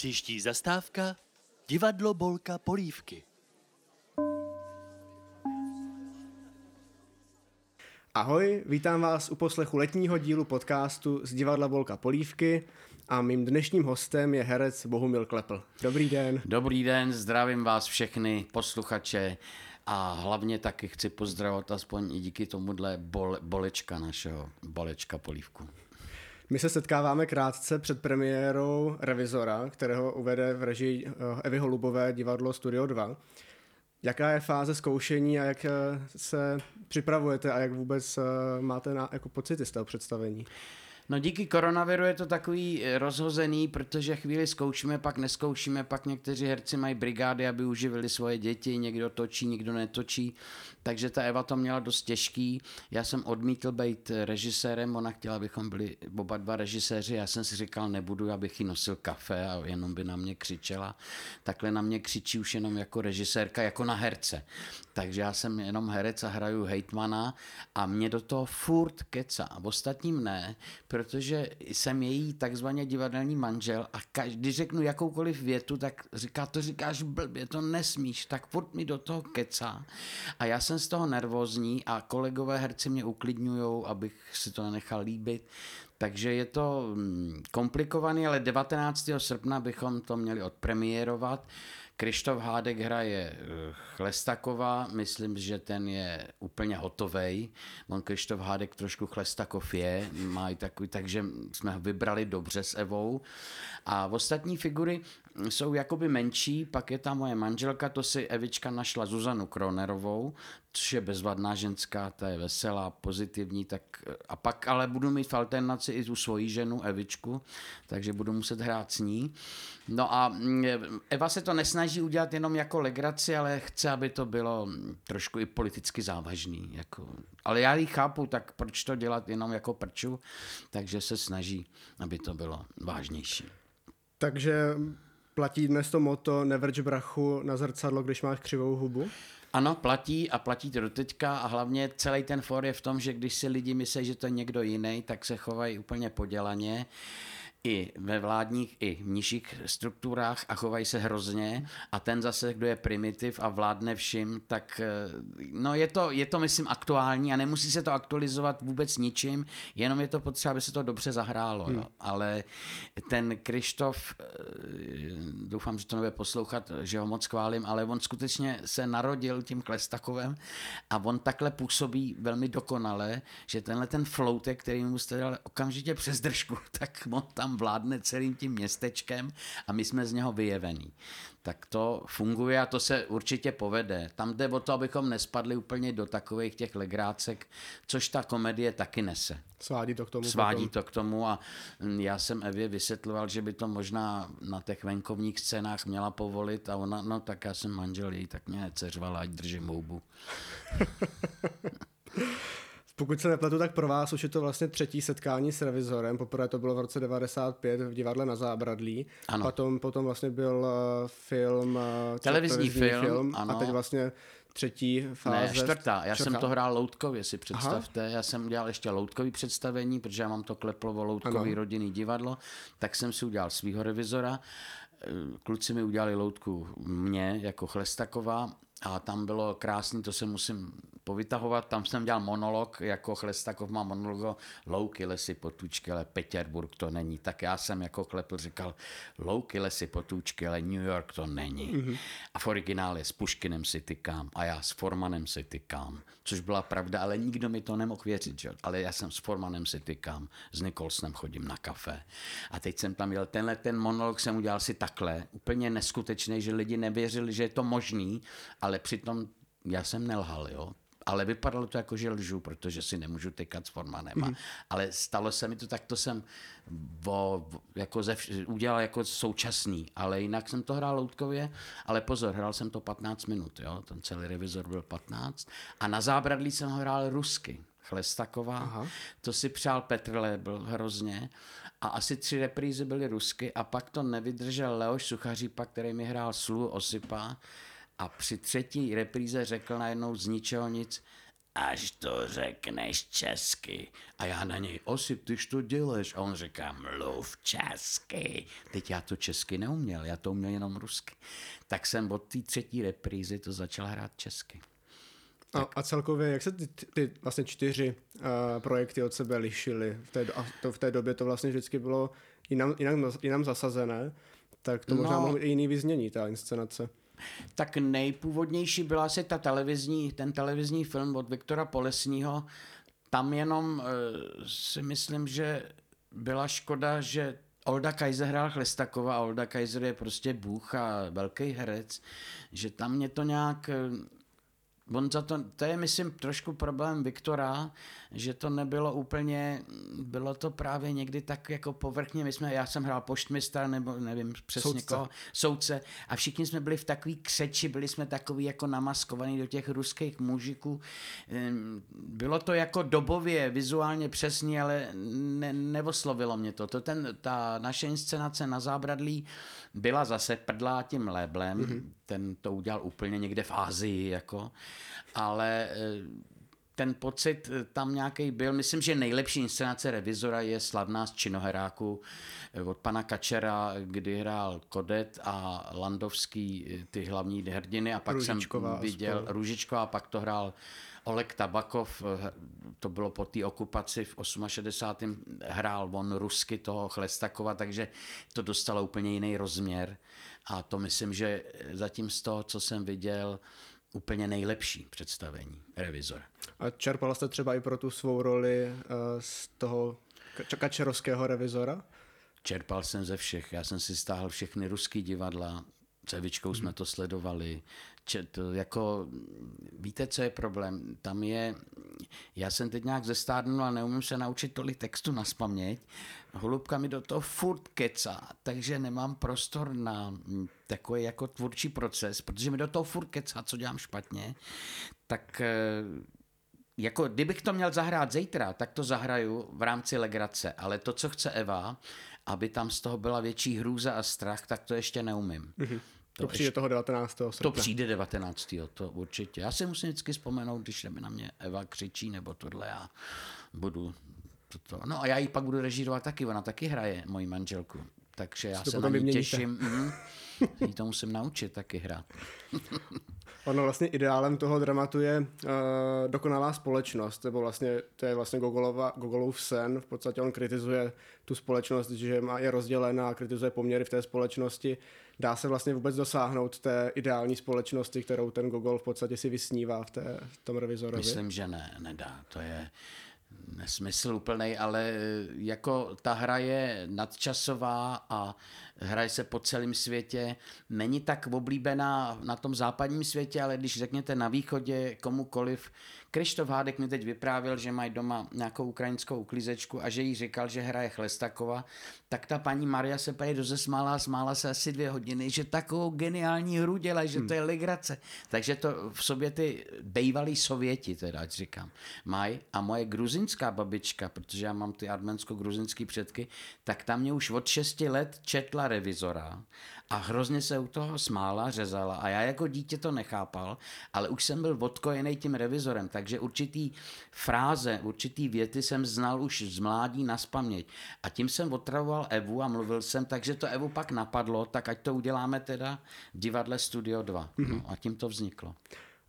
Příští zastávka divadlo Bolka Polívky. Ahoj, vítám vás u poslechu letního dílu podcastu z divadla Bolka Polívky a mým dnešním hostem je herec Bohumil Klepl. Dobrý den. Dobrý den, zdravím vás všechny posluchače a hlavně taky chci pozdravit aspoň i díky tomuhle Bolečka našeho, Bolečka Polívku. My se setkáváme krátce před premiérou Revizora, kterého uvede v režii Evy Holubové divadlo Studio 2. Jaká je fáze zkoušení a jak se připravujete a jak vůbec máte jako pocity z toho představení? No díky koronaviru je to takový rozhozený, protože chvíli zkoušíme, pak neskoušíme, pak někteří herci mají brigády, aby uživili svoje děti, někdo točí, někdo netočí, takže ta Eva to měla dost těžký. Já jsem odmítl být režisérem, ona chtěla, abychom byli oba dva režiséři, já jsem si říkal, nebudu, abych jí nosil kafe a jenom by na mě křičela. Takhle na mě křičí už jenom jako režisérka, jako na herce. Takže já jsem jenom herec a hraju hejtmana a mě do toho furt keca a ostatním ne, protože jsem její takzvaně divadelní manžel a když řeknu jakoukoliv větu, tak říká, to říkáš blbě, to nesmíš, tak furt mi do toho kecá. A já jsem z toho nervózní a kolegové herci mě uklidňujou, abych si to nenechal líbit. Takže je to komplikovaný, ale 19. srpna bychom to měli odpremiérovat. Krištof Hádek hraje Chlestakova, myslím, že ten je úplně hotovej. On Krištof Hádek trošku Chlestakov je, má i takový, takže jsme ho vybrali dobře s Evou. A ostatní figury jsou jakoby menší, pak je ta moje manželka, to si Evička našla Zuzanu Kronerovou, což je bezvadná ženská, ta je veselá, pozitivní, tak a pak ale budu mít v alternaci i tu svoji ženu Evičku, takže budu muset hrát s ní. No a Eva se to nesnaží udělat jenom jako legraci, ale chce, aby to bylo trošku i politicky závažný. Jako. Ale já ji chápu, tak proč to dělat jenom jako prču, takže se snaží, aby to bylo vážnější. Takže platí dnes to motto nevrč brachu na zrcadlo, když máš křivou hubu? Ano, platí a platí to do teďka a hlavně celý ten fór je v tom, že když si lidi myslí, že to je někdo jiný, tak se chovají úplně podělaně. I ve vládních, i v nižších strukturách a chovají se hrozně a ten zase, kdo je primitiv a vládne všim, tak no je to myslím aktuální a nemusí se to aktualizovat vůbec ničím, jenom je to potřeba, aby se to dobře zahrálo, no. Ale ten Krištof, doufám, že to nebude poslouchat, že ho moc chválím, ale on skutečně se narodil tím Chlestakovem a on takhle působí velmi dokonale, že tenhle ten floutek, který mu jste dal okamžitě přes držku, tak on tam vládne celým tím městečkem a my jsme z něho vyjevený. Tak to funguje a to se určitě povede. Tam jde o to, abychom nespadli úplně do takových těch legrácek, což ta komedie taky nese. Svádí to k tomu a já jsem Evě vysvětloval, že by to možná na těch venkovních scénách měla povolit a ona, no tak já jsem manžel její, tak mě neceřvala, ať držím houbu. Pokud se nepletu, tak pro vás už je to vlastně třetí setkání s Revizorem. Poprvé to bylo v roce 1995 v divadle Na zábradlí. Ano. Potom vlastně byl film... Televizní film. Ano. A teď vlastně třetí fáze. Ne, čtvrtá. Já jsem to hrál loutkově, si představte. Aha. Já jsem udělal ještě loutkový představení, protože já mám to Kleplovo loutkový rodinný divadlo. Tak jsem si udělal svýho Revizora. Kluci mi udělali loutku mě jako Chlestaková. A tam bylo krásný, to se musím povytahovat, tam jsem dělal monolog, jako Chlestakov má monolog, louky, lesy, potůčky, ale Petěrburg to není. Tak já jsem jako Klepl říkal, louky, lesy, potůčky, ale New York to není. Mm-hmm. A v originále s Puškinem si tykám a já s Formanem si tykám, což byla pravda, ale nikdo mi to nemohl věřit, že? Ale já jsem s Formanem si tykám, s Nikolsnem chodím na kafe. A teď jsem tam jel, tenhle ten monolog jsem udělal si takhle, úplně neskutečný, že lidi nevěřili, že je to možný, ale přitom já jsem nelhal, jo. Ale vypadalo to jako, že lžu, protože si nemůžu tykat s Formanem. Mm-hmm. Ale stalo se mi to, tak to jsem udělal jako současný. Ale jinak jsem to hrál loutkově, ale pozor, hrál jsem to 15 minut, jo. Ten celý Revizor byl 15. A Na zábradlí jsem ho hrál rusky. Chlestaková. Aha. To si přál Petr Lébl hrozně a asi 3 reprízy byly rusky a pak to nevydržel Leoš Suchařípa, který mi hrál Slu Osipa. A při třetí repríze řekl najednou z ničeho nic, až to řekneš česky. A já na něj, Osip, tyž to děláš. A on říká, mluv česky. Teď já to česky neuměl, já to uměl jenom rusky. Tak jsem od té třetí reprízy to začal hrát česky. A celkově, jak se ty vlastně 4 projekty od sebe lišily? V té době to vlastně vždycky bylo jinam zasazené, tak to možná mohlo mít i jiný vyznění, ta inscenace. Tak nejpůvodnější byla asi ten televizní film od Viktora Polesního. Tam jenom si myslím, že byla škoda, že Olda Kajzer hrál Chlestakova a Olda Kajzer je prostě bůh a velký herec, že tam mě to nějak... To je, myslím, trošku problém Viktora, že to nebylo úplně, bylo to právě někdy tak jako povrchně. Já jsem hrál poštmistra, nebo nevím přesně koho, soudce, a všichni jsme byli v takový křeči, byli jsme takový jako namaskovaný do těch ruských mužiků. Bylo to jako dobově, vizuálně přesně, ale neoslovilo mě to. Ta naše inscenace Na zábradlí byla zase prdlá tím Léblem, ten to udělal úplně někde v Asii, jako. Ale ten pocit tam nějaký byl. Myslím, že nejlepší inscenace Revizora je Slavná z činoheráku od pana Kačera, kdy hrál Kodet a Landovský ty hlavní hrdiny a pak Růžičková jsem viděl Růžička a pak to hrál Oleg Tabakov, to bylo po té okupaci v 68. hrál on rusky toho Chlestakova, takže to dostalo úplně jiný rozměr a to myslím, že zatím z toho, co jsem viděl, úplně nejlepší představení Revizora. A čerpala jste třeba i pro tu svou roli z toho kačerovského Revizora? Čerpal jsem ze všech. Já jsem si stáhl všechny ruský divadla, s Evičkou jsme to sledovali. Víte, co je problém? Já jsem teď nějak zestárnul a neumím se naučit tolik textu nazpaměť. Holubka mi do toho furt kecá, takže nemám prostor na takový jako tvůrčí proces, protože mi do toho furt kecá, co dělám špatně. Tak jako kdybych to měl zahrát zítra, tak to zahraju v rámci legrace, ale to, co chce Eva, aby tam z toho byla větší hrůza a strach, tak to ještě neumím. To přijde toho 19. srpna. To přijde 19. to určitě. Já si musím vždycky vzpomenout, když na mě Eva křičí nebo tohle a budu toto. No a já ji pak budu režírovat taky, ona taky hraje moji manželku. Takže já se na ní těším. Jí to musím naučit taky hrát. Ono vlastně ideálem toho dramatu je dokonalá společnost, nebo vlastně to je vlastně Gogolův sen. V podstatě on kritizuje tu společnost, že je rozdělená a kritizuje poměry v té společnosti. Dá se vlastně vůbec dosáhnout té ideální společnosti, kterou ten Gogol v podstatě si vysnívá v tom Revizorovi? Myslím, že ne, nedá. To je nesmysl úplnej, ale jako ta hra je nadčasová a hraje se po celém světě. Není tak oblíbená na tom západním světě, ale když řekněte na východě komukoliv. Krištof Hádek mi teď vyprávěl, že mají doma nějakou ukrajinskou uklízečku a že jí říkal, že hraje Chlestakova, tak ta paní Maria se tady dozesmála a smála se asi 2 hodiny, že takovou geniální hru dělají, že to je legrace. Takže to v sobě ty bejvalí Sověti, teda ať říkám, mají a moje gruzinská babička, protože já mám ty arménsko-gruzinský předky, tak ta mě už od 6 let četla Revizora a hrozně se u toho smála, řezala a já jako dítě to nechápal, ale už jsem byl odkojený tím Revizorem, takže určitý fráze, určitý věty jsem znal už z mládí nazpaměť. A tím jsem otravoval Evu a mluvil jsem, takže to Evu pak napadlo, tak ať to uděláme teda v divadle Studio 2. No, a tím to vzniklo.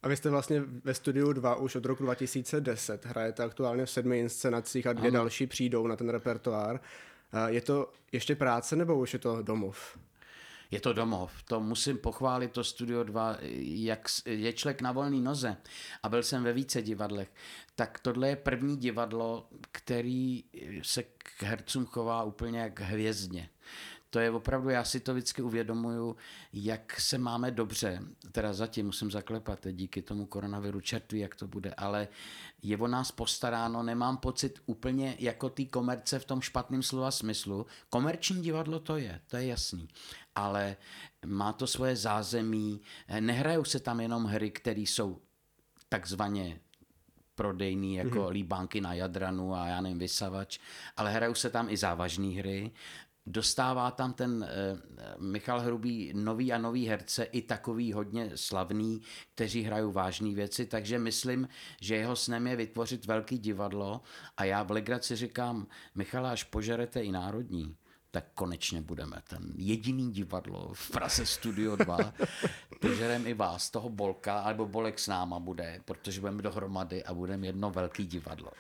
A vy jste vlastně ve Studiu 2 už od roku 2010, hrajete aktuálně v 7 inscenacích a 2 další přijdou na ten repertoár. Je to ještě práce nebo už je to domov? Je to domov, to musím pochválit, to Studio 2, jak je člověk na volný noze a byl jsem ve více divadlech, tak tohle je první divadlo, který se k hercům chová úplně jak hvězdně. To je opravdu, já si to vždycky uvědomuju, jak se máme dobře, teda zatím musím zaklepat, díky tomu koronaviru čertuji, jak to bude, ale je o nás postaráno, nemám pocit úplně jako ty komerce v tom špatném slova smyslu. Komerční divadlo to je jasný, ale má to svoje zázemí, nehrajou se tam jenom hry, které jsou takzvaně prodejný, jako Líbánky na Jadranu a já nevím, Vysavač, ale hrajou se tam i závažné hry, dostává tam ten Michal Hrubý nový a nový herce, i takový hodně slavný, kteří hrajou vážné věci, takže myslím, že jeho snem je vytvořit velký divadlo a já v legraci říkám, Michala, až požerete i Národní, tak konečně budeme ten jediný divadlo v Praze Studio 2. Požerem i vás, toho Bolka, alebo Bolek s náma bude, protože budeme dohromady a budeme jedno velký divadlo.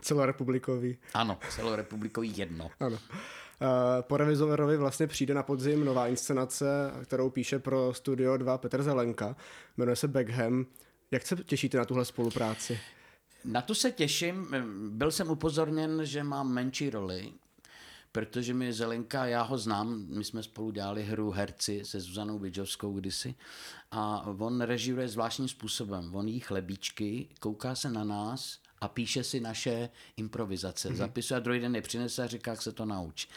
Celorepublikový. Ano, celorepublikový jedno. Ano. Po Revizorovi vlastně přijde na podzim nová inscenace, kterou píše pro Studio 2 Petr Zelenka. Jmenuje se Beckham. Jak se těšíte na tuhle spolupráci? Na to se těším. Byl jsem upozorněn, že mám menší roli, protože mi Zelenka, já ho znám, my jsme spolu dělali hru Herci se Zuzanou Bidžovskou kdysi a on režíruje zvláštním způsobem. On jí chlebíčky, kouká se na nás a píše si naše improvizace. Zapisuje a druhý den je přinese a říká, jak se to nauč.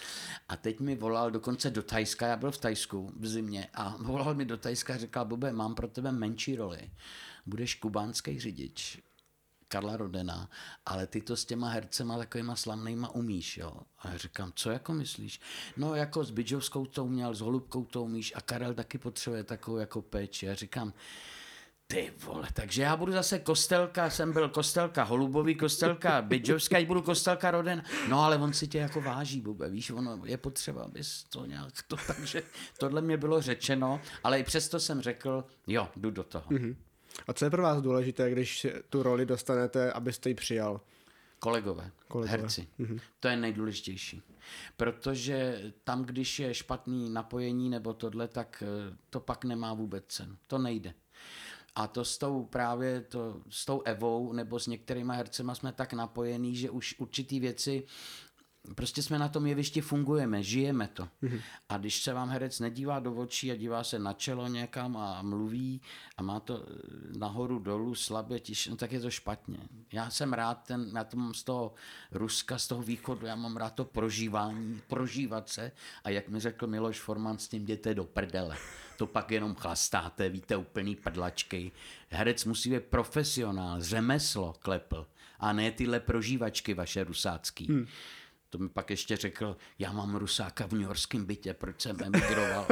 A teď mi volal dokonce do Thajska, já byl v Thajsku v zimě a volal mi do Thajska a říkal, Bube, mám pro tebe menší roli. Budeš kubánský řidič Karla Rodena, ale ty to s těma hercema takovýma slavnýma umíš, jo. A já říkám, co jako myslíš? No jako s Bidžovskou to uměl, s Holubkou to umíš a Karel taky potřebuje takovou jako péči. Já říkám, ty vole, takže já budu zase Kostelka, jsem byl Kostelka Holubový, Kostelka Bidžovská, teď budu Kostelka Roden. No ale on si tě jako váží, Bube, víš, ono je potřeba, abys to nějak to, takže tohle mě bylo řečeno, ale i přesto jsem řekl, jo, jdu do toho. Mm-hmm. A co je pro vás důležité, když tu roli dostanete, abyste ji přijal? Kolegové. Herci. Mm-hmm. To je nejdůležitější. Protože tam, když je špatný napojení nebo tohle, tak to pak nemá vůbec cenu. To nejde. A to s tou právě, to, s tou Evou nebo s některýma hercema jsme tak napojení, že už určitý věci, prostě jsme na tom jevišti, fungujeme, žijeme to. A když se vám herec nedívá do očí a dívá se na čelo někam a mluví a má to nahoru, dolů, slabě, tiše, no tak je to špatně. Já jsem rád, já to mám z toho Ruska, z toho východu, já mám rád to prožívání, prožívat se a jak mi řekl Miloš Forman, s tím jděte do prdele. To pak jenom chlastáte, víte, úplný prdlačky. Herec musí být profesionál, řemeslo, Klepl, a ne tyhle prožívačky vaše rusácký. To mi pak ještě řekl, já mám Rusáka v newyorském bytě, proč jsem emigroval.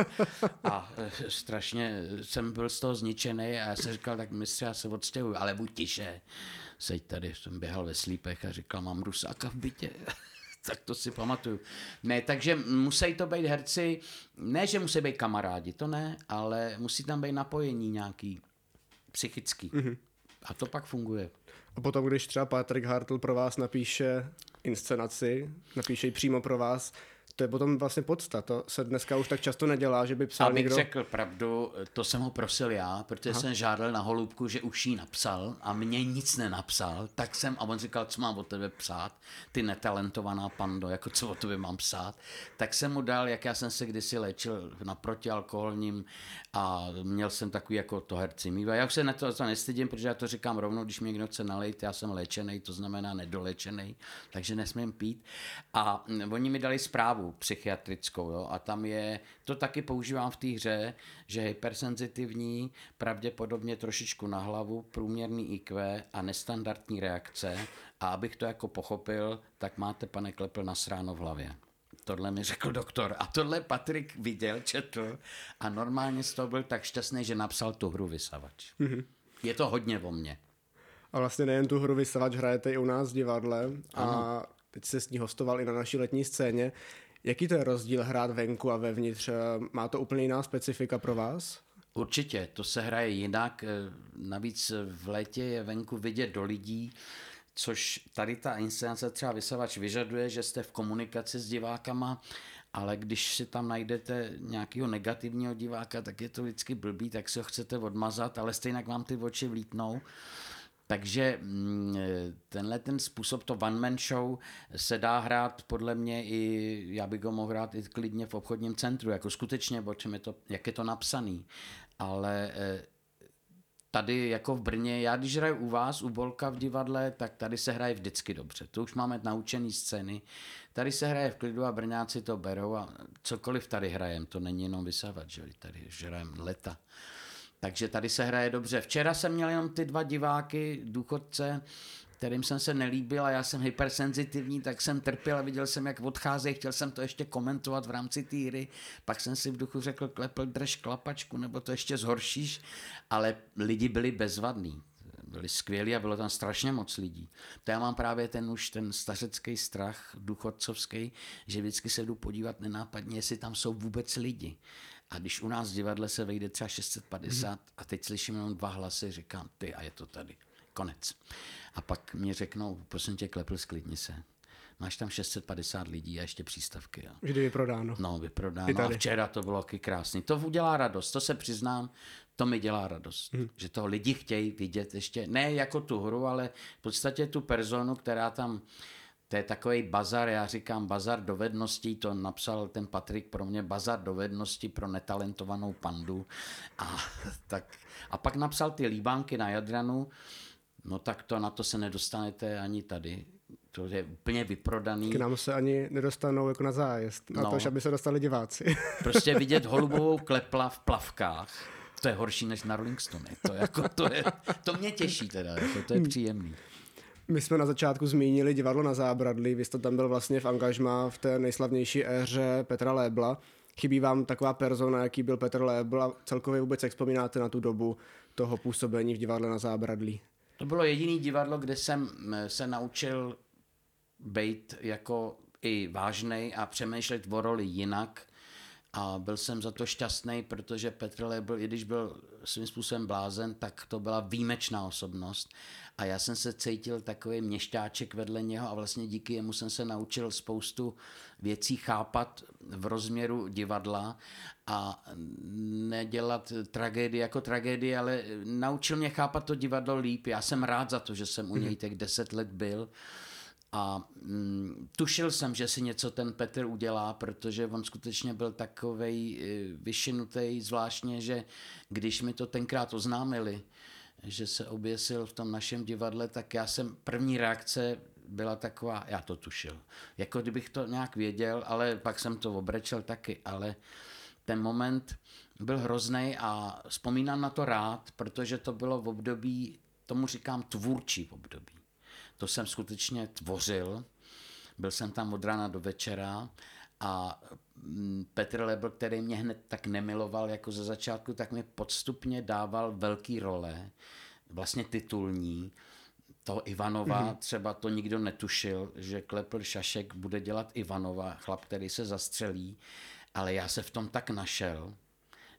A strašně jsem byl z toho zničený a já jsem říkal, tak mistře, já se odstěhuji, ale buď tiše. Seď tady, jsem běhal ve slípech a říkal, mám Rusáka v bytě. Tak to si pamatuju. Ne, takže musí to být herci, ne, že musí být kamarádi, to ne, ale musí tam být napojení nějaký psychický. Mm-hmm. A to pak funguje. A potom, když třeba Patrik Hartl pro vás napíše inscenaci, napíše ji přímo pro vás, to je potom vlastně podstata. To se dneska už tak často nedělá, že by psal abych někdo... Abych řekl pravdu, to jsem ho prosil já, protože jsem žádal na Holubku, že už jí napsal a mě nic nenapsal, tak jsem, a on říkal, co mám o tebe psát, ty netalentovaná pando, jako co o tebe mám psát, tak jsem mu dal, jak já jsem se kdysi léčil na protialkoholním a měl jsem takový jako to herci mýva. Já už se na to nestydím, protože já to říkám rovnou, když mě někdo chce nalejt, já jsem léčený, to znamená nedolečený, takže nesmím pít. A oni mi dali zprávu psychiatrickou, jo? A tam je, to taky používám v té hře, že hypersenzitivní, pravděpodobně trošičku na hlavu, průměrný IQ a nestandardní reakce a abych to jako pochopil, tak máte, pane Klepl, nasráno v hlavě. Tohle mi řekl doktor a tohle Patrik viděl, četl a normálně z toho byl tak šťastný, že napsal tu hru Vysavač. Mm-hmm. Je to hodně o mně. A vlastně nejen tu hru Vysavač hrajete i u nás v divadle a teď se s ní hostoval i na naší letní scéně. Jaký to je rozdíl hrát venku a vevnitř? Má to úplně jiná specifika pro vás? Určitě, to se hraje jinak. Navíc v létě je venku vidět do lidí, což tady ta inscenace třeba Vysavač vyžaduje, že jste v komunikaci s divákama, ale když si tam najdete nějakého negativního diváka, tak je to vždycky blbý, tak si ho chcete odmazat, ale stejně vám ty oči vlítnou. Takže tenhle ten způsob, to one man show, se dá hrát podle mě i, já bych ho mohl hrát i klidně v obchodním centru, jako skutečně, jak je to napsaný. Ale tady jako v Brně, já když hraju u vás, u Bolka v divadle, tak tady se hraje vždycky dobře. To už máme naučený scény. Tady se hraje v klidu a Brňáci to berou a cokoliv tady hrajem, to není jenom Vysavač, že tady hrajem Leta. Takže tady se hraje dobře. Včera jsem měl jenom ty dva diváky, důchodce, kterým jsem se nelíbil a já jsem hypersenzitivní, tak jsem trpěl a viděl jsem, jak odcházejí, chtěl jsem to ještě komentovat v rámci té hry, pak jsem si v duchu řekl, Klepl, drž klapačku, nebo to ještě zhoršíš, ale lidi byli bezvadní, byli skvělí a bylo tam strašně moc lidí. To já mám právě ten stařecký strach, důchodcovský, že vždycky se jdu podívat nenápadně, jestli tam jsou vůbec lidi. A když u nás v divadle se vejde třeba 650 a teď slyším jenom 2 hlasy, říkám ty a je to tady. Konec. A pak mě řeknou, prosím tě, Klepl, sklidni se. Máš tam 650 lidí a ještě přístavky. Jo. Vždy vyprodáno. No, vyprodáno. A včera to bylo taky krásný. To udělá radost, to se přiznám, to mi dělá radost. Že toho lidi chtějí vidět ještě, ne jako tu hru, ale v podstatě tu personu, která tam, to je takový bazar, já říkám bazar dovedností, to napsal ten Patrik pro mě, bazar dovedností pro netalentovanou pandu. A pak napsal ty líbánky na Jadranu, no tak to na to se nedostanete ani tady. To je úplně vyprodaný. K nám se ani nedostanou jako na zájezd. Na to, aby se dostali diváci. Prostě vidět Holubovou, Klepla v plavkách, to je horší než na Rolling Stone. To mě těší teda, jako, to je příjemný. My jsme na začátku zmínili Divadlo na Zábradlí. Vy jste tam byl vlastně v angažmá v té nejslavnější éře Petra Lébla. Chybí vám taková persona, jaký byl Petr Lébl, a celkově vůbec jak vzpomínáte na tu dobu toho působení v Divadle na Zábradlí? To bylo jediný divadlo, kde jsem se naučil být jako i vážnej a přemýšlet o roli jinak. A byl jsem za to šťastný, protože Petr Lébl, i když byl svým způsobem blázen, tak to byla výjimečná osobnost. A já jsem se cítil takový měšťáček vedle něho a vlastně díky jemu jsem se naučil spoustu věcí chápat v rozměru divadla a nedělat tragédii jako tragédii, ale naučil mě chápat to divadlo líp. Já jsem rád za to, že jsem u něj těch 10 let byl. A tušil jsem, že si něco ten Petr udělá, protože on skutečně byl takovej vyšinutej zvláštně, že když mi to tenkrát oznámili, že se oběsil v tom našem divadle, tak já jsem, první reakce byla taková, já to tušil. Jako kdybych to nějak věděl, ale pak jsem to obrečel taky, ale ten moment byl hroznej a vzpomínám na to rád, protože to bylo v období, tomu říkám tvůrčí období. To jsem skutečně tvořil, byl jsem tam od rána do večera a Petr Lébl, který mě hned tak nemiloval jako ze začátku, tak mi podstupně dával velký role, vlastně titulní. Toho Ivanova, třeba to nikdo netušil, že Klepl Šašek bude dělat Ivanova, chlap, který se zastřelí, ale já se v tom tak našel,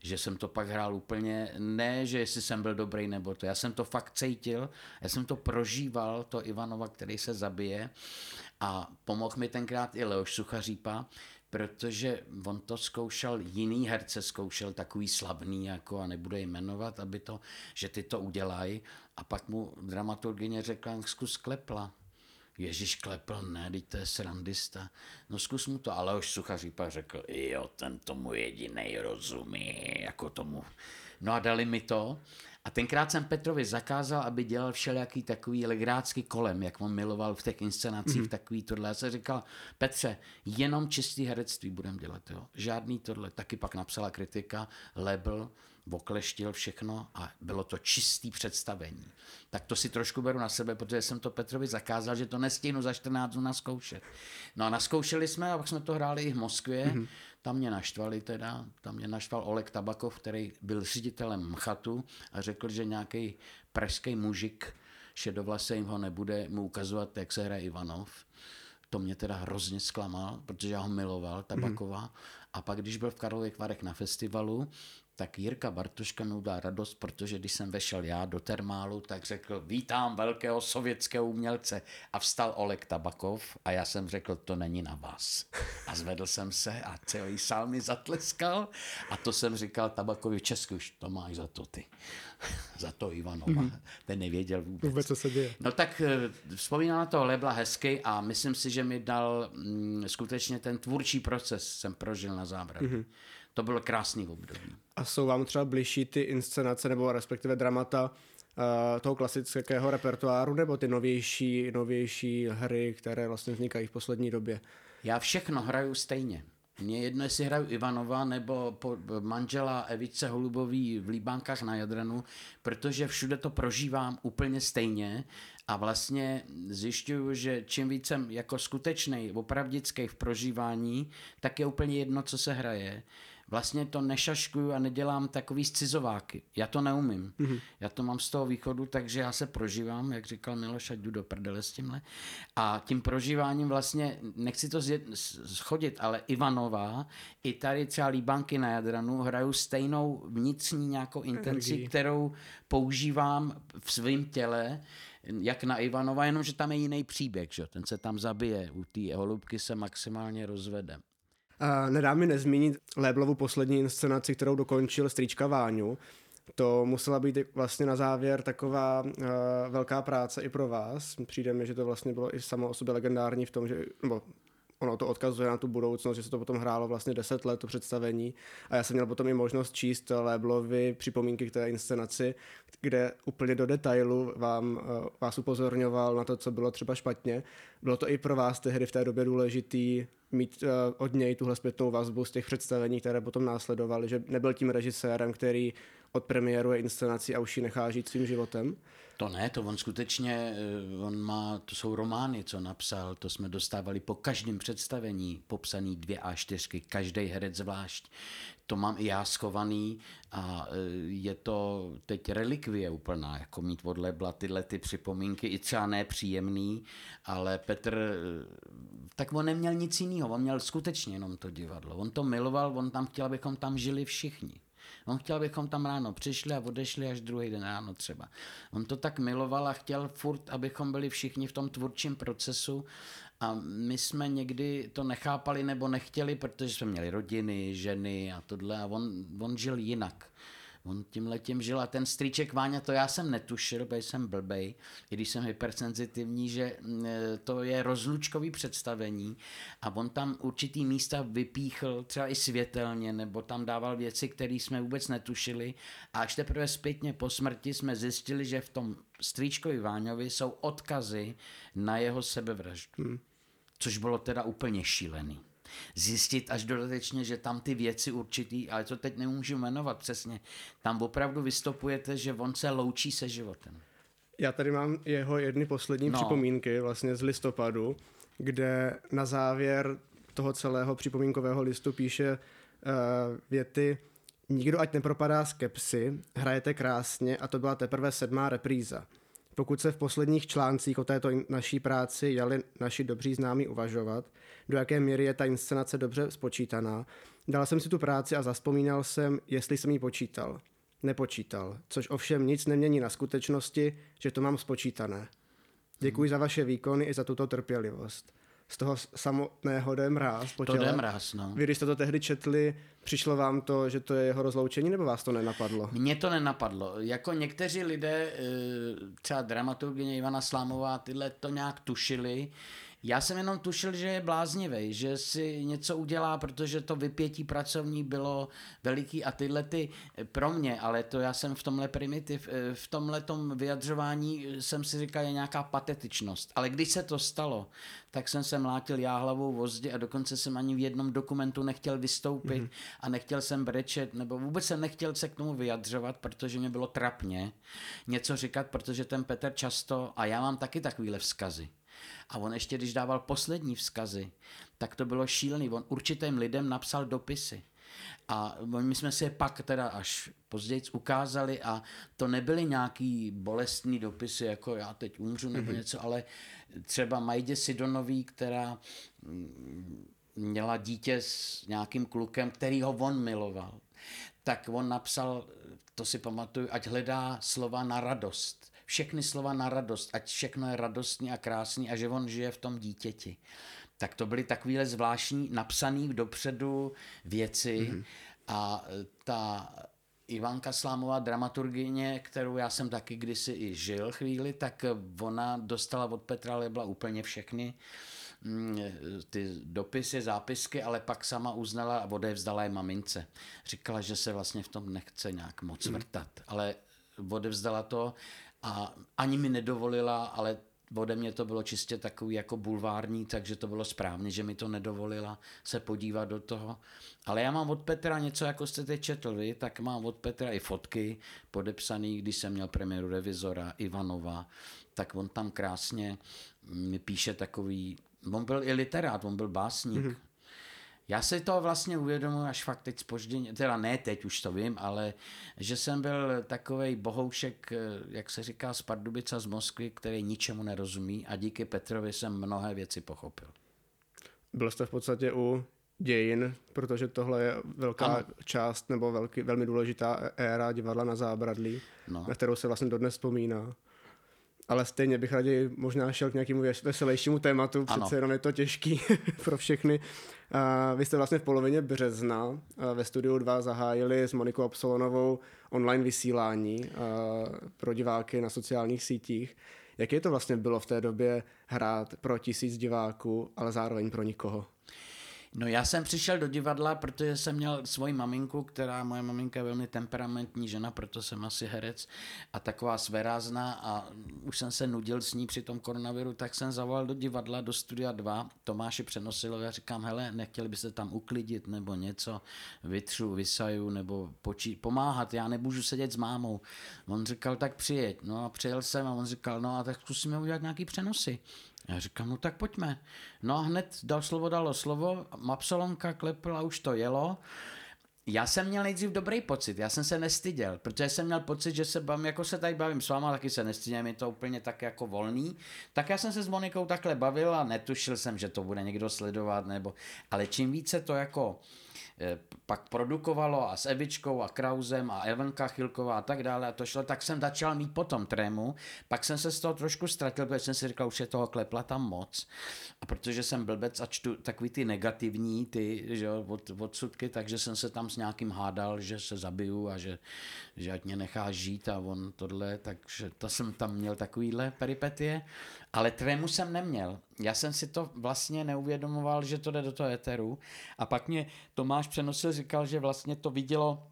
že jsem to pak hrál úplně, ne, že jestli jsem byl dobrý nebo to, já jsem to fakt cítil, já jsem to prožíval, to Ivanova, který se zabije a pomohl mi tenkrát i Leoš Suchařípa, protože on to zkoušel, jiný herce zkoušel, takový slavný, jako a nebude jmenovat, aby to, že ty to udělají a pak mu dramaturgyně řekla, zkus Klepla. Ježíš Klepl, ne, teď to je srandista. No zkus mu to, ale už Suchařípa řekl, jo, ten tomu jedinej rozumí, jako tomu. No a dali mi to. A tenkrát jsem Petrovi zakázal, aby dělal všelijaký takový legrácky kolem, jak on miloval v těch inscenacích, takový tohle. Já jsem říkal, Petře, jenom čistý herectví budem dělat, jo. Žádný tohle. Taky pak napsala kritika, Lébl, okleštil všechno a bylo to čistý představení. Tak to si trošku beru na sebe, protože jsem to Petrovi zakázal, že to nestihnu za 14 dnů naskoušet. No a naskoušeli jsme a pak jsme to hráli i v Moskvě. Tam mě naštvali teda, tam mě naštval Oleg Tabakov, který byl ředitelem Mchatu a řekl, že nějaký pražský mužik šedovlasej ho nebude mu ukazovat, jak se hraje Ivanov. To mě teda hrozně zklamal, protože já ho miloval, Tabakova. A pak, když byl v Karlových Varech na festivalu, tak Jirka Bartoška mi udá radost, protože když jsem vešel já do termálu, tak řekl, vítám velkého sovětského umělce. A vstal Oleg Tabakov a já jsem řekl, to není na vás. A zvedl jsem se a celý sál mi zatleskal a to jsem říkal Tabakovi v Česku, už to máš za to ty. Za to Ivanova. Ten nevěděl vůbec, co se děje. No tak vzpomínám na toho Lébla hezky a myslím si, že mi dal skutečně ten tvůrčí proces, jsem prožil na Zábradlí. To bylo krásný období. A jsou vám třeba bližší ty inscenace nebo respektive dramata toho klasického repertoáru nebo ty novější hry, které vlastně vznikají v poslední době? Já všechno hraju stejně. Mně jedno, jestli hraju Ivanova nebo manžela Evice Holubový v Líbánkách na Jadranu, protože všude to prožívám úplně stejně a vlastně zjišťuju, že čím víc jsem jako skutečnej, opravdický v prožívání, tak je úplně jedno, co se hraje. Vlastně to nešaškuju a nedělám takový scizováky. Já to neumím. Mm-hmm. Já to mám z toho východu, takže já se prožívám, jak říkal Miloš, ať jdu do prdele s tímhle. A tím prožíváním vlastně, nechci to schodit, ale Ivanová, i tady třeba Líbánky na Jadranu, hraju stejnou vnitřní nějakou intenci, kterou používám v svém těle, jak na Ivanova, jenomže tam je jiný příběh, že? Ten se tam zabije, u té Holubky se maximálně rozvede. Nedá mi nezmínit Léblovu poslední inscenaci, kterou dokončil Strýčka Váňu. To musela být vlastně na závěr taková velká práce i pro vás. Přijde mi, že to vlastně bylo i samo o sobě legendární v tom, že ono to odkazuje na tu budoucnost, že se to potom hrálo vlastně 10 let, to představení. A já jsem měl potom i možnost číst Léblovy připomínky k té inscenaci, kde úplně do detailu vás upozorňoval na to, co bylo třeba špatně. Bylo to i pro vás tehdy v té době důležitý mít od něj tuhle zpětnou vazbu z těch představení, které potom následovaly, že nebyl tím režisérem, který od premiéru je inscenací a už ji nechá žít svým životem? To ne, to on skutečně, to jsou romány, co napsal, to jsme dostávali po každém představení, popsaný 2 A4, každý herec zvlášť. To mám i já schovaný a je to teď relikvie úplná, jako mít od Lébla tyhle ty připomínky, i třeba nepříjemný, ale Petr, tak on neměl nic jiného, on měl skutečně jenom to divadlo, on to miloval, on tam chtěl, abychom tam žili všichni. On chtěl, abychom tam ráno přišli a odešli až druhý den ráno třeba. On to tak miloval a chtěl furt, abychom byli všichni v tom tvůrčím procesu a my jsme někdy to nechápali nebo nechtěli, protože jsme měli rodiny, ženy a tohle a on žil jinak. On tímhletím žil a ten Strýček Váňa, to já jsem netušil, protože jsem blbej, i když jsem hypersenzitivní, že to je rozlučkový představení a on tam určitý místa vypíchl třeba i světelně, nebo tam dával věci, které jsme vůbec netušili a až teprve zpětně po smrti jsme zjistili, že v tom Strýčkovi Váňovi jsou odkazy na jeho sebevraždu, což bylo teda úplně šílený. Zjistit až dodatečně, že tam ty věci určitý, ale to teď nemůžu jmenovat přesně, tam opravdu vystupujete, že on se loučí se životem. Já tady mám jeho jedny poslední připomínky vlastně z listopadu, kde na závěr toho celého připomínkového listu píše věty: nikdo ať nepropadá skepsi, hrajete krásně a to byla teprve 7. repríza. Pokud se v posledních článcích o této naší práci jali naši dobří známí uvažovat, do jaké míry je ta inscenace dobře spočítaná, dal jsem si tu práci a zazpomínal jsem, jestli jsem ji počítal. Nepočítal, což ovšem nic nemění na skutečnosti, že to mám spočítané. Děkuji za vaše výkony i za tuto trpělivost. Z toho samotného jde mráz po těle. To jde mráz, no. Vy, když jste to tehdy četli, přišlo vám to, že to je jeho rozloučení, nebo vás to nenapadlo? Mně to nenapadlo. Jako někteří lidé, třeba dramaturgyně Ivana Slámová, tyhle to nějak tušili. Já jsem jenom tušil, že je bláznivej, že si něco udělá, protože to vypětí pracovní bylo veliký a tyhle ty pro mě, ale to já jsem v tomhle v tomhletom vyjadřování jsem si říkal, je nějaká patetičnost. Ale když se to stalo, tak jsem se mlátil já hlavou vozdi a dokonce jsem ani v jednom dokumentu nechtěl vystoupit a nechtěl jsem brečet, nebo vůbec jsem nechtěl se k tomu vyjadřovat, protože mě bylo trapně něco říkat, protože ten Petr často, a já mám taky takovýhle vzkazy, a on ještě, když dával poslední vzkazy, tak to bylo šílený. On určitým lidem napsal dopisy. A my jsme si je pak teda až později ukázali a to nebyly nějaký bolestní dopisy, jako já teď umřu nebo něco, ale třeba Majdě Sidonový, která měla dítě s nějakým klukem, který ho on miloval, tak on napsal, to si pamatuju, ať hledá slova na radost. Všechny slova na radost, ať všechno je radostný a krásný a že on žije v tom dítěti. Tak to byly takovýhle zvláštní, napsaný dopředu věci a ta Ivanka Slámová, dramaturgyně, kterou já jsem taky kdysi i žil chvíli, tak ona dostala od Petra Lébla úplně všechny ty dopisy, zápisky, ale pak sama uznala a odevzdala je mamince. Říkala, že se vlastně v tom nechce nějak moc vrtat, ale odevzdala to a ani mi nedovolila, ale ode mě to bylo čistě takový jako bulvární, takže to bylo správně, že mi to nedovolila se podívat do toho. Ale já mám od Petra něco, jako jste teď četl vy, tak mám od Petra i fotky podepsaný, když jsem měl premiéru Revizora, Ivanova, tak on tam krásně mi píše takový, on byl i literát, on byl básník. Mm-hmm. Já si to vlastně uvědomuji až fakt teď zpožděně, teda ne teď, už to vím, ale že jsem byl takovej bohoušek, jak se říká, z Pardubic a z Moskvy, který ničemu nerozumí, a díky Petrovi jsem mnohé věci pochopil. Byl jste v podstatě u dějin, protože tohle je velká část nebo velmi důležitá éra divadla na Zábradlí, na kterou se vlastně dodnes vzpomíná. Ale stejně bych raději možná šel k nějakému veselějšímu tématu, přece jenom je to těžký pro všechny. Vy jste vlastně v polovině března ve Studiu 2 zahájili s Monikou Absolonovou online vysílání pro diváky na sociálních sítích. Jaké to vlastně bylo v té době hrát pro 1000 diváků, ale zároveň pro nikoho? No já jsem přišel do divadla, protože jsem měl svoji maminku, moje maminka je velmi temperamentní žena, proto jsem asi herec a taková svérázná, a už jsem se nudil s ní při tom koronaviru, tak jsem zavolal do divadla, do Studia 2, Tomáši Přenosilovi a říkám, hele, nechtěli byste tam uklidit nebo něco, vytřu, vysaju nebo pomáhat, já nemůžu sedět s mámou. On říkal, tak přijeď, no a přijel jsem a on říkal, no a tak zkusíme udělat nějaký přenosy. Já říkám, no tak pojďme. No a hned dalo slovo, Absolonka klepla, už to jelo. Já jsem měl nejdřív dobrý pocit, já jsem se nestyděl, protože jsem měl pocit, že se bavím, jako se tady bavím s váma, taky se nestydím, je to úplně tak jako volný. Tak já jsem se s Monikou takhle bavil a netušil jsem, že to bude někdo sledovat, ale čím více to jako pak produkovalo a s Evičkou a Krausem a Elvenka Chilková a tak dále a to šlo, tak jsem začal mít potom trému, pak jsem se z toho trošku ztratil, protože jsem si říkal, už je toho Klepla tam moc, a protože jsem blbec a čtu takový ty negativní odsudky, takže jsem se tam s nějakým hádal, že se zabiju a že ať mě nechá žít a on tohle, takže to jsem tam měl takovýhle peripetie, ale trému jsem neměl. Já jsem si to vlastně neuvědomoval, že to jde do toho éteru, a pak mě Tomáš Přenosil říkal, že vlastně to vidělo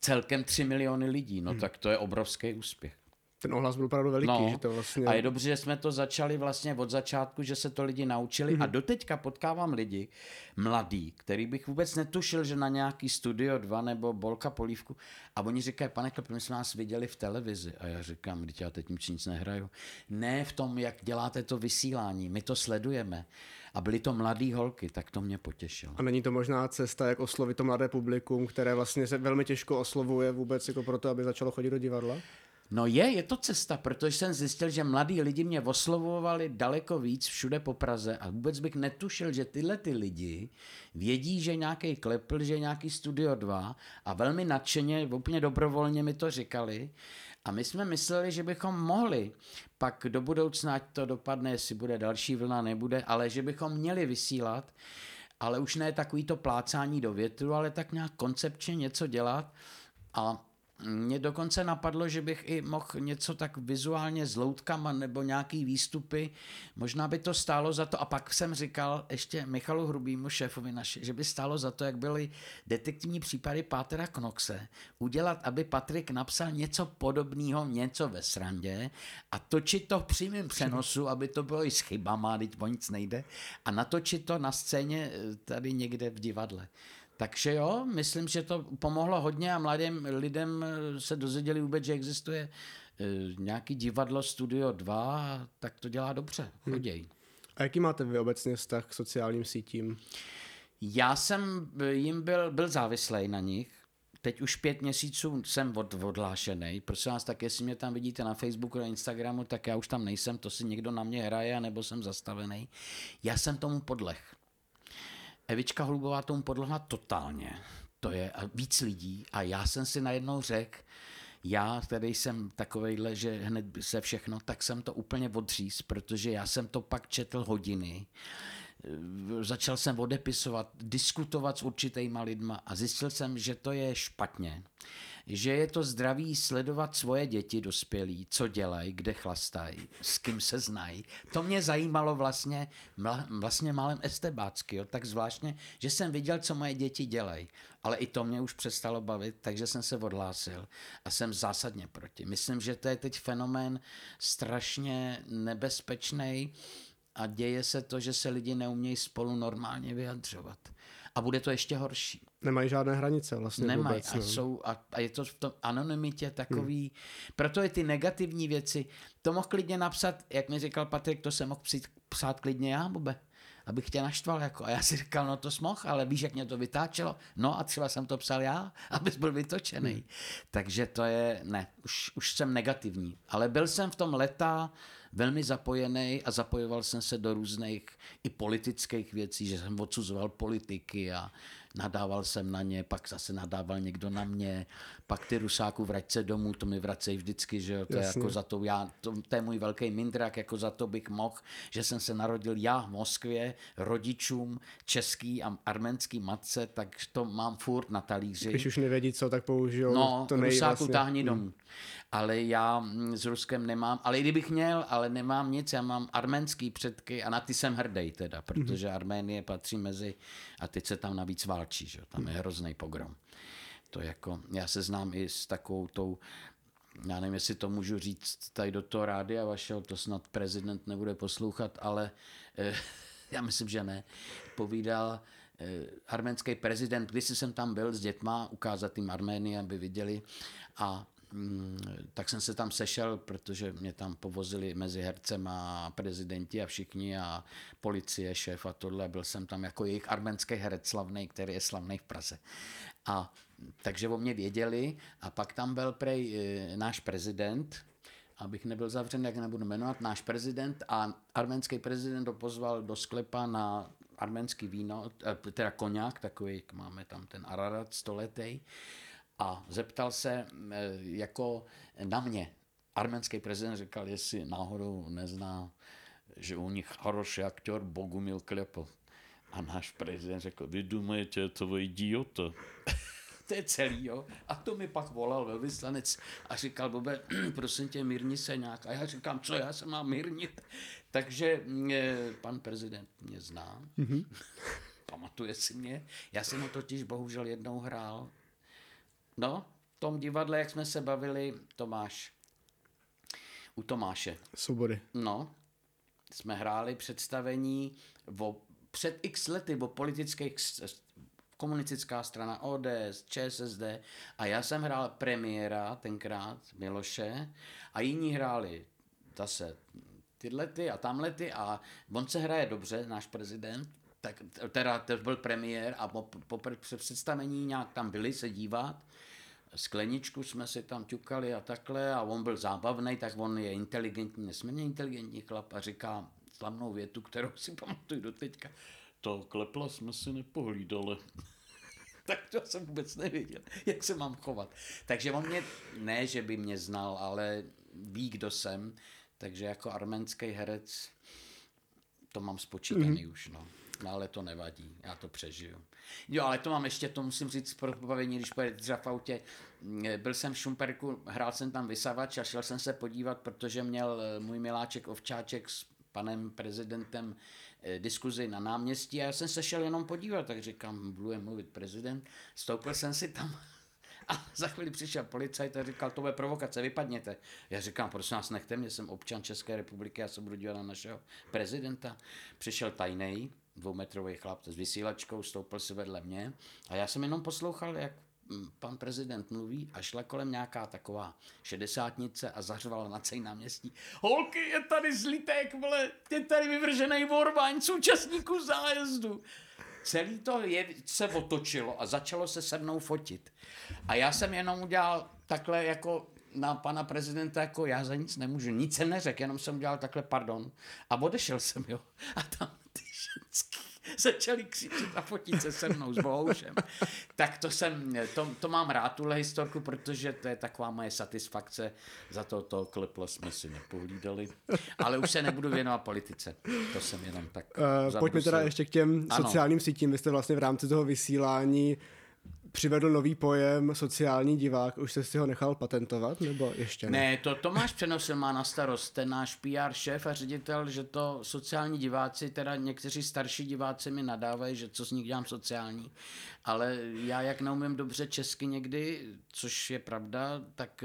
celkem 3 miliony lidí, tak to je obrovský úspěch. Ten ohlas byl opravdu veliký. Že to vlastně... A je dobře, že jsme to začali vlastně od začátku, že se to lidi naučili a doteďka potkávám lidi mladí, který bych vůbec netušil, že na nějaký Studio 2 nebo Bolka Polívku, a oni říkají, pane Klepl, my jsme nás viděli v televizi, a já říkám, vždyť já teď nic nehraju. Ne v tom, jak děláte to vysílání, my to sledujeme. A byly to mladý holky, tak to mě potěšilo. A není to možná cesta, jak oslovit to mladé publikum, které vlastně se velmi těžko oslovuje vůbec jako proto, aby začalo chodit do divadla? No je to cesta, protože jsem zjistil, že mladí lidi mě oslovovali daleko víc všude po Praze a vůbec bych netušil, že tyhle ty lidi vědí, že nějaký Klepl, že nějaký Studio 2 a velmi nadšeně, úplně dobrovolně mi to říkali. A my jsme mysleli, že bychom mohli, pak do budoucna, ať to dopadne, jestli bude další vlna, nebude, ale že bychom měli vysílat, ale už ne takový to plácání do větru, ale tak nějak koncepčně něco dělat. A mně dokonce napadlo, že bych i mohl něco tak vizuálně s loutkama nebo nějaký výstupy, možná by to stálo za to, a pak jsem říkal ještě Michalu Hrubýmu, šéfovi naši, že by stálo za to, jak byly detektivní případy Pátra Knoxe, udělat, aby Patrik napsal něco podobného, něco ve srandě a točit to v přímém přenosu, aby to bylo i s chybama, teď o nic nejde, a natočit to na scéně tady někde v divadle. Takže jo, myslím, že to pomohlo hodně a mladým lidem se dozvěděli vůbec, že existuje nějaký divadlo Studio 2, tak to dělá dobře, choděj. A jaký máte vy obecně vztah k sociálním sítím? Já jsem jim byl závislej na nich. Teď už 5 měsíců jsem odhlášený. Prosím vás, tak jestli mě tam vidíte na Facebooku, na Instagramu, tak já už tam nejsem, to si někdo na mě hraje, nebo jsem zastavený. Já jsem tomu podleh. Evička Holubová tomu podlehla totálně. To je víc lidí a já jsem si najednou řekl, já tady jsem takovejhle, že hned se všechno, tak jsem to úplně odříz, protože já jsem to pak četl hodiny. Začal jsem odepisovat, diskutovat s určitýma lidma a zjistil jsem, že to je špatně. že je to zdraví sledovat svoje děti dospělí, co dělají, kde chlastají, s kým se znají. To mě zajímalo vlastně málem estebácky, jo? Tak zvláštně, že jsem viděl, co moje děti dělají, ale i to mě už přestalo bavit, takže jsem se odhlásil a jsem zásadně proti. Myslím, že to je teď fenomén strašně nebezpečný a děje se to, že se lidi neumějí spolu normálně vyjadřovat. A bude to ještě horší. Nemají žádné hranice vlastně. Nemají vůbec, a je to v tom anonymitě takový. Proto je ty negativní věci, to mohl klidně napsat, jak mi říkal Patrik, to jsem mohl psát klidně já, Bobe, abych tě naštval. Jako. A já si říkal, no to smohl, ale víš, jak mě to vytáčelo. No a třeba jsem to psal já, abys byl vytočený. Takže to je, ne, už jsem negativní. Ale byl jsem v tom leta velmi zapojený a zapojoval jsem se do různých i politických věcí, že jsem odsuzoval politiky a nadával jsem na ně, pak zase nadával někdo na mě, pak ty Rusáku vrať se domů, to mi vracejí vždycky, že jo, to je jako za to já, to je můj velký mindrák, jako za to bych mohl, že jsem se narodil já v Moskvě, rodičům český a arménský matce, tak to mám furt na talíři. Když už nevědí co, tak použijou to nejvlastně. No, Rusáku táhni domů. Ale já s Ruskem nemám, ale i kdybych měl, ale nemám nic, já mám arménský předky a na ty jsem hrdej teda, protože Arménie patří mezi, a teď se tam navíc válčí, že? Tam je hrozný pogrom. To jako, já se znám i s takovou tou, já nevím, jestli to můžu říct tady do toho rádia vašeho, to snad prezident nebude poslouchat, ale já myslím, že ne, povídal arménský prezident, když jsem tam byl s dětma, ukázat jim Arménii, aby viděli, a tak jsem se tam sešel, protože mě tam povozili mezi hercema a prezidenti a všichni a policie, šéf a tohle. Byl jsem tam jako jejich arménský herec slavný, který je slavný v Praze. A takže o mě věděli a pak tam byl prej náš prezident, abych nebyl zavřen, jak nebudu jmenovat, náš prezident a arménský prezident ho pozval do sklepa na arménský víno, teda koňák, takový, jak máme tam ten Ararat stoletej. A zeptal se jako na mě. Arménský prezident říkal, jestli náhodou nezná, že u nich horoší aktor Bohumil Klepl. A náš prezident řekl, vy důmajete, to vy idiota. To je celý, jo. A to mi pak volal velvyslanec a říkal, Bobe, prosím tě, mírni se nějak. A já říkám, co já se mám mírnit? Takže pan prezident mě zná. Pamatuje si mě. Já jsem ho totiž bohužel jednou hrál. No, v tom divadle, jak jsme se bavili, u Tomáše. Sobory. No, jsme hráli představení před x lety o politické komunistická strana ODS, ČSSD a já jsem hrál premiéra tenkrát, Miloše, a jiní hráli zase tyhlety a tamhlety a on se hraje dobře, náš prezident. Tak teda to byl premiér a po představení nějak tam byli se dívat. Skleničku jsme si tam ťukali a takhle a on byl zábavný, tak on je inteligentní, nesmírně inteligentní chlap a říká slavnou větu, kterou si pamatuju do teďka. To Klepla jsme si nepohlídali. Tak to jsem vůbec nevěděl, jak se mám chovat. Takže on mě, ne, že by mě znal, ale ví, kdo jsem. Takže jako arménský herec to mám spočítaný už, no. No, ale to nevadí, já to přežiju. Jo, ale to mám ještě, to musím říct pro pobavení, když pojedete třeba v autě. Byl jsem v Šumperku, hrál jsem tam vysavač a šel jsem se podívat, protože měl můj miláček Ovčáček s panem prezidentem diskuzi na náměstí a já jsem se šel jenom podívat, tak říkám, bude mluvit prezident. Stoupil jsem si tam a za chvíli přišel policajt a říkal, to bude provokace, vypadněte. Já říkám, prosím vás, nechte mě, jsem občan České republiky, já se budu dívat na našeho prezidenta. Přišel tajnej, dvoumetrový chlap s vysílačkou, stoupil si vedle mě a já jsem jenom poslouchal, jak pan prezident mluví a šla kolem nějaká taková šedesátnice a zařvala na celý náměstí. Holky, je tady zlitek, vole, je tady vyvrženej vorvaň současníků zájezdu. Celý to se otočilo a začalo se se mnou fotit. A já jsem jenom udělal takhle jako na pana prezidenta, jako já za nic nemůžu, nic jsem neřekl, jenom jsem udělal takhle pardon a odešel jsem, jo. A tam ty ženský začali křičet a fotit se mnou s Bohoušem. Tak to mám rád, tuhle historku, protože to je taková moje satisfakce. Za to Klepla jsme si nepohlídali. Ale už se nebudu věnovat politice. To jsem jenom tak... Pojďme teda ještě k těm sociálním sítím. Vy jste vlastně v rámci toho vysílání přivedl nový pojem sociální divák, už jste si ho nechal patentovat, nebo ještě ne? Ne, to Tomáš Přenosil má na starost, ten náš PR šéf a ředitel, že to sociální diváci, teda někteří starší diváci mi nadávají, že co z nich dělám sociální, ale já jak neumím dobře česky někdy, což je pravda, tak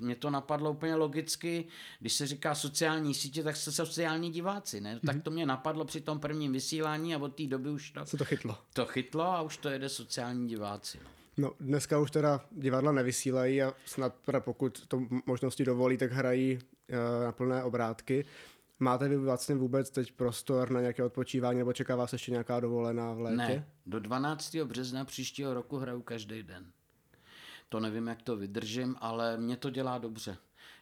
mě to napadlo úplně logicky, když se říká sociální sítě, tak se sociální diváci, ne? Tak to mě napadlo při tom prvním vysílání a od té doby už to... Se to chytlo. To chytlo a už to jede sociální diváci. No, dneska už teda divadla nevysílají a snad teda pokud to možnosti dovolí, tak hrají na plné obrátky. Máte vy vlastně vůbec teď prostor na nějaké odpočívání nebo čeká vás ještě nějaká dovolená v létě? Ne, do 12. března příštího roku hraju každý den. To nevím, jak to vydržím, ale mě to dělá dobře.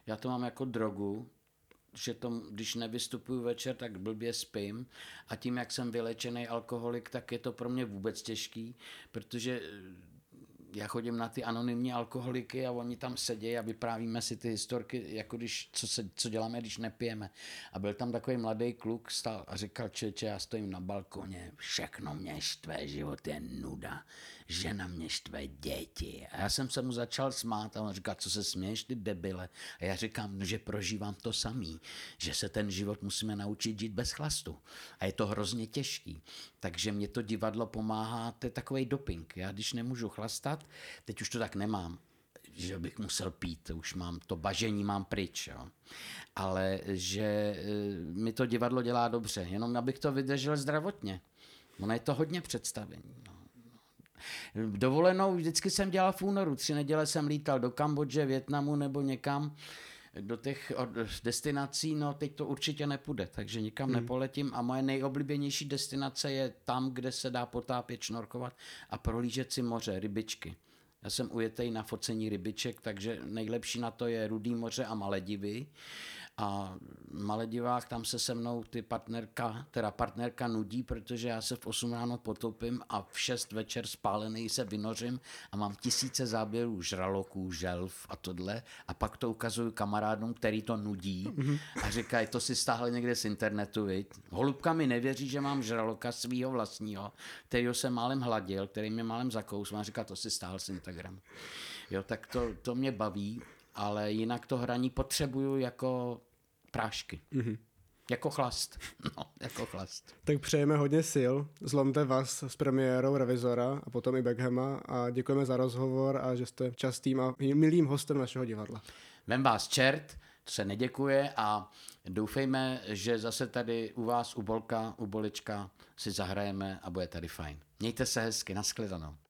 Já to mám jako drogu, že to, když nevystupuju večer, tak blbě spím a tím, jak jsem vylečený alkoholik, tak je to pro mě vůbec těžký, protože já chodím na ty anonymní alkoholiky a oni tam sedějí a vyprávíme si ty historky, jako když, co děláme, když nepijeme. A byl tam takový mladý kluk, stál a říkal, čeče, já stojím na balkoně, všechno mě štve, život je nuda, žena mě štve, děti. A já jsem se mu začal smát a on říkal, co se směješ, ty debile. A já říkám, že prožívám to samý, že se ten život musíme naučit žít bez chlastu. A je to hrozně těžký. Takže mě to divadlo pomáhá, to je takovej doping. Já když nemůžu chlastat, teď už to tak nemám, že bych musel pít, už mám to bažení, mám pryč, jo. Ale že mi to divadlo dělá dobře, jenom abych to vydržel zdravotně. Ono je to hodně představení. No. Dovolenou vždycky jsem dělal v únoru, 3 neděle jsem lítal do Kambodže, Vietnamu nebo někam do těch destinací, no teď to určitě nepůjde, takže nikam nepoletím a moje nejoblíbenější destinace je tam, kde se dá potápět, šnorkovat a prohlížet si moře, rybičky. Já jsem ujetej na focení rybiček, takže nejlepší na to je Rudý moře a Maledivy. A v Maledivách tam se mnou ty partnerka nudí, protože já se v 8 ráno potopím a v 6 večer spálený se vynořím a mám tisíce záběrů žraloků, želv a tohle. A pak to ukazuju kamarádům, který to nudí a říkají, to si stáhle někde z internetu, viď? Holubka mi nevěří, že mám žraloka svýho vlastního, kterýho jsem málem hladil, který mě málem zakousl a říká, to si stáhl z Instagramu. Jo, tak to mě baví, ale jinak to hraní potřebuju jako prášky. Jako chlast. No, jako chlast. Tak přejeme hodně sil. Zlomte vás s premiérou Revizora a potom i Beckhama a děkujeme za rozhovor a že jste častým a milým hostem našeho divadla. Vem vás čert, to se neděkuje a doufejme, že zase tady u vás, u Bolka, u Bolička si zahrajeme a bude tady fajn. Mějte se hezky, nashledanou.